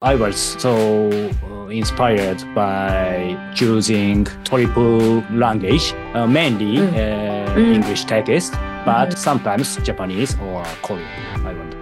I was so inspired by choosing triple language, mainly English text, but sometimes Japanese or Korean. I wonder.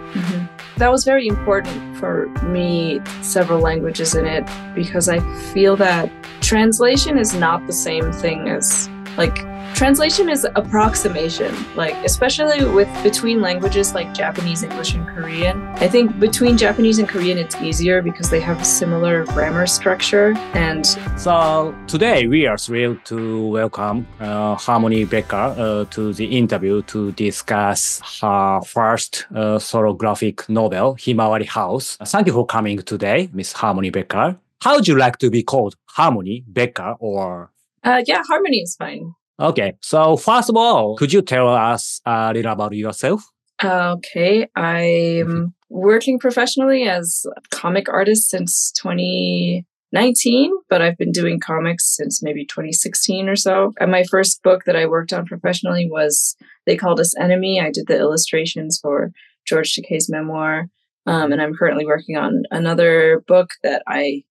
That was very important for me, several languages in it, because I feel that translation is not the same thing as, like, translation is approximation, like, especially with between languages like Japanese, English, and Korean. I think between Japanese and Korean, it's easier because they have a similar grammar structure. And so today we are thrilled to welcome Harmony Becker to the interview to discuss her first solo graphic novel, Himawari House. Thank you for coming today, Miss Harmony Becker. How would you like to be called, Harmony Becker or? Yeah, Harmony is fine. Okay, so first of all, could you tell us a little about yourself? Okay, I'm working professionally as a comic artist since 2019, but I've been doing comics since maybe 2016 or so. And my first book that I worked on professionally was They Called Us Enemy. I did the illustrations for George Takei's memoir, and I'm currently working on another book that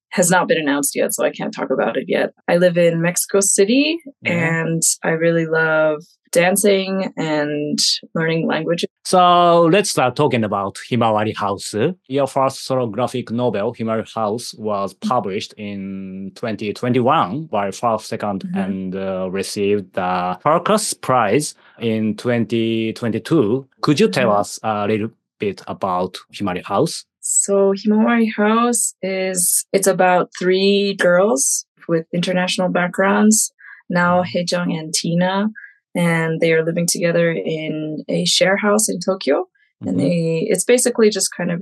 has not been announced yet, so I can't talk about it yet. I live in Mexico City, and I really love dancing and learning languages. So let's start talking about Himawari House. Your first solo graphic novel, Himawari House, was published in 2021 by First Second and received the Kirkus Prize in 2022. Could you tell us a little bit about Himawari House? So Himawari House it's about three girls with international backgrounds, now Hyejong and Tina, and they are living together in a share house in Tokyo. And it's basically just kind of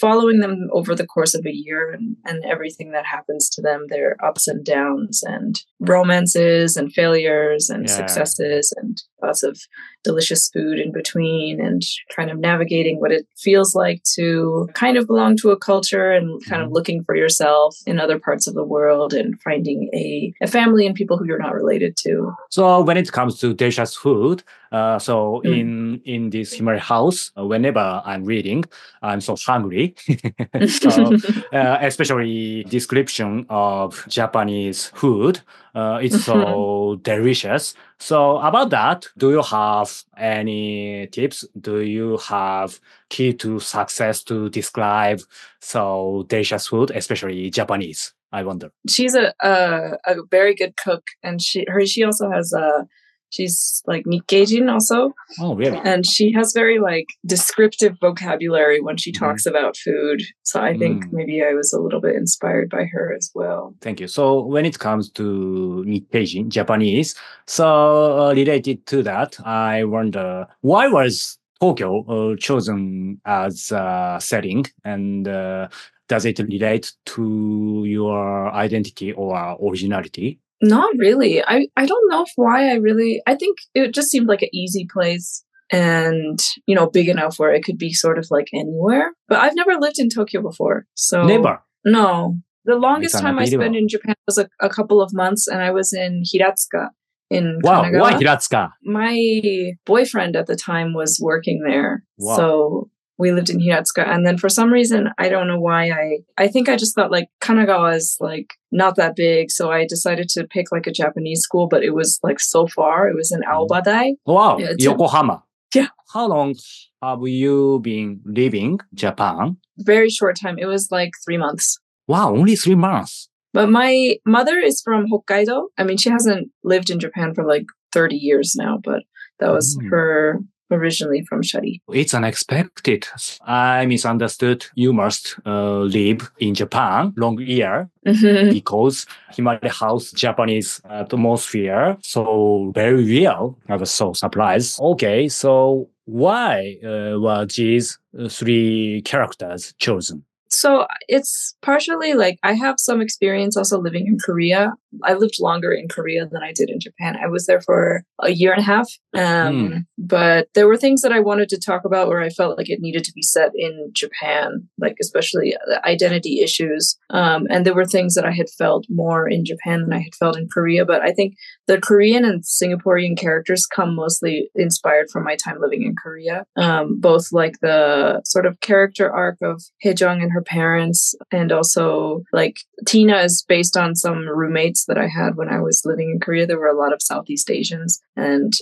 following them over the course of a year and everything that happens to them, their ups and downs and romances and failures and successes and lots of delicious food in between, and kind of navigating what it feels like to kind of belong to a culture and kind of looking for yourself in other parts of the world and finding a family and people who you're not related to. So when it comes to delicious food, in this Himawari House, whenever I'm reading, I'm so hungry. So, especially description of Japanese food, it's so delicious. So about that, do you have any tips? Do you have key to success to describe so delicious food, especially Japanese? I wonder. She's a very good cook, and she also has she's like Nikkei-jin also. Oh, really? And she has very descriptive vocabulary when she talks about food. So I think maybe I was a little bit inspired by her as well. Thank you. So when it comes to Nikkei-jin, Japanese, so related to that, I wonder, why was Tokyo chosen as a setting, and does it relate to your identity or originality? Not really. I don't know why I think it just seemed like an easy place and, big enough where it could be sort of anywhere. But I've never lived in Tokyo before. So never? No. The longest time I spent in Japan was a couple of months, and I was in Hiratsuka in Kanagawa. Why Hiratsuka? My boyfriend at the time was working there. Wow. So we lived in Hiratsuka, and then for some reason, I don't know why, I think I just thought Kanagawa is not that big, so I decided to pick a Japanese school, but it was so far. It was in Aobadai. Wow, Yokohama. Yeah. How long have you been living Japan? Very short time. It was 3 months. Wow, only 3 months. But my mother is from Hokkaido. I mean, she hasn't lived in Japan for 30 years now, but that was her. Originally from Shari. It's unexpected. I misunderstood. You must live in Japan long year because Himawari House Japanese atmosphere so very real. I was so surprised. Okay, so why were these three characters chosen? So it's partially I have some experience also living in Korea. I lived longer in Korea than I did in Japan. I was there for a year and a half. But there were things that I wanted to talk about where I felt like it needed to be set in Japan, like especially the identity issues. And there were things that I had felt more in Japan than I had felt in Korea. But I think the Korean and Singaporean characters come mostly inspired from my time living in Korea. Both like the sort of character arc of Hyejong and her parents, and also like Tina is based on some roommates that I had when I was living in Korea. There were a lot of Southeast Asians, and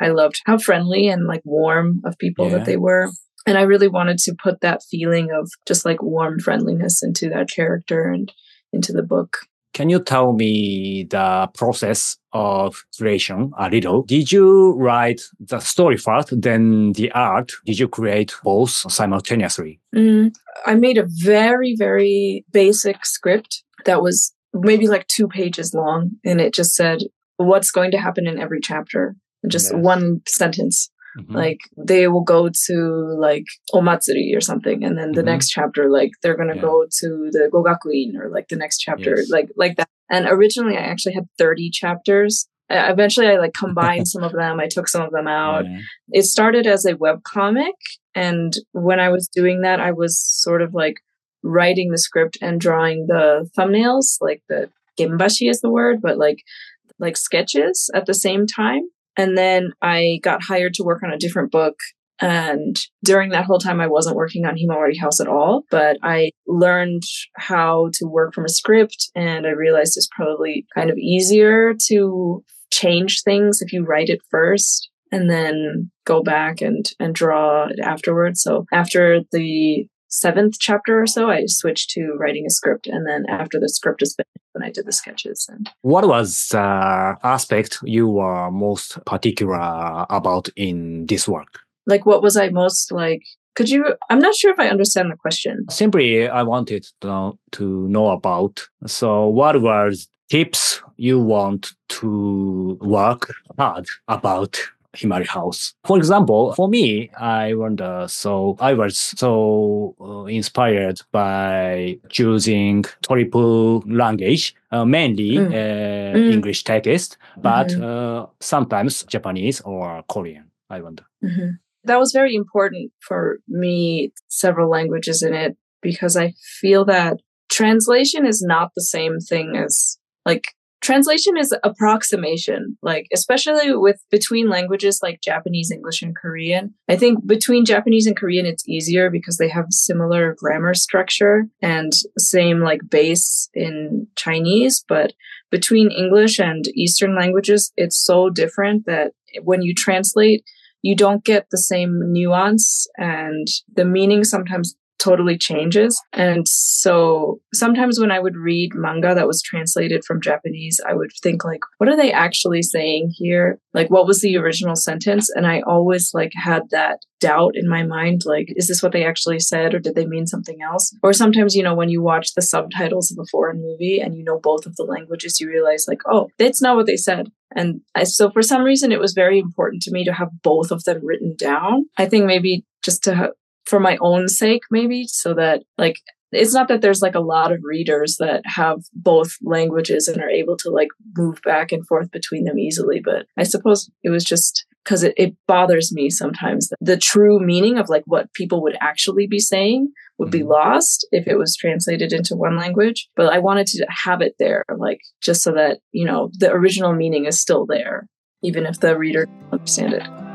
I loved how friendly and like warm of people that they were. And I really wanted to put that feeling of just like warm friendliness into that character and into the book. Can you tell me the process of creation a little? Did you write the story first, then the art? Did you create both simultaneously? I made a very, very basic script that was maybe like 2 pages long, and it just said what's going to happen in every chapter, just one sentence. Like they will go to like omatsuri or something, and then the next chapter, like they're going to go to the gogakuin, or like the next chapter, like that. And originally I actually had 30 chapters. Eventually I like combined some of them. I took some of them out. It started as a webcomic, and when I was doing that, I was sort of like writing the script and drawing the thumbnails, like the genbashi is the word, but like sketches at the same time. And then I got hired to work on a different book. And during that whole time, I wasn't working on Himawari House at all, but I learned how to work from a script. And I realized it's probably kind of easier to change things if you write it first and then go back and draw it afterwards. So after the 7th chapter or so, I switched to writing a script. And then after the script is finished, when I did the sketches. And what was the aspect you were most particular about in this work? Like, what was I most like? I'm not sure if I understand the question. Simply, I wanted to know about. So what were tips you want to work hard about Himawari House? For example, for me, I wonder, so I was so inspired by choosing triple language, mainly English text, but sometimes Japanese or Korean, I wonder. That was very important for me, several languages in it, because I feel that translation is not the same thing as translation is approximation, like especially between languages like Japanese, English, and Korean. I think between Japanese and Korean, it's easier because they have similar grammar structure and same like base in Chinese. But between English and Eastern languages, it's so different that when you translate, you don't get the same nuance, and the meaning sometimes totally changes. And so sometimes when I would read manga that was translated from Japanese, I would think like, what are they actually saying here? Like, what was the original sentence? And I always like had that doubt in my mind, like, is this what they actually said, or did they mean something else? Or sometimes, you know, when you watch the subtitles of a foreign movie and you know both of the languages, you realize like, oh, that's not what they said. And so for some reason, it was very important to me to have both of them written down. I think maybe just to for my own sake, maybe, so that like, it's not that there's like a lot of readers that have both languages and are able to like move back and forth between them easily. But I suppose it was just because it bothers me sometimes that the true meaning of like what people would actually be saying would be lost if it was translated into one language. But I wanted to have it there, like just so that, you know, the original meaning is still there, even if the reader doesn't understand it.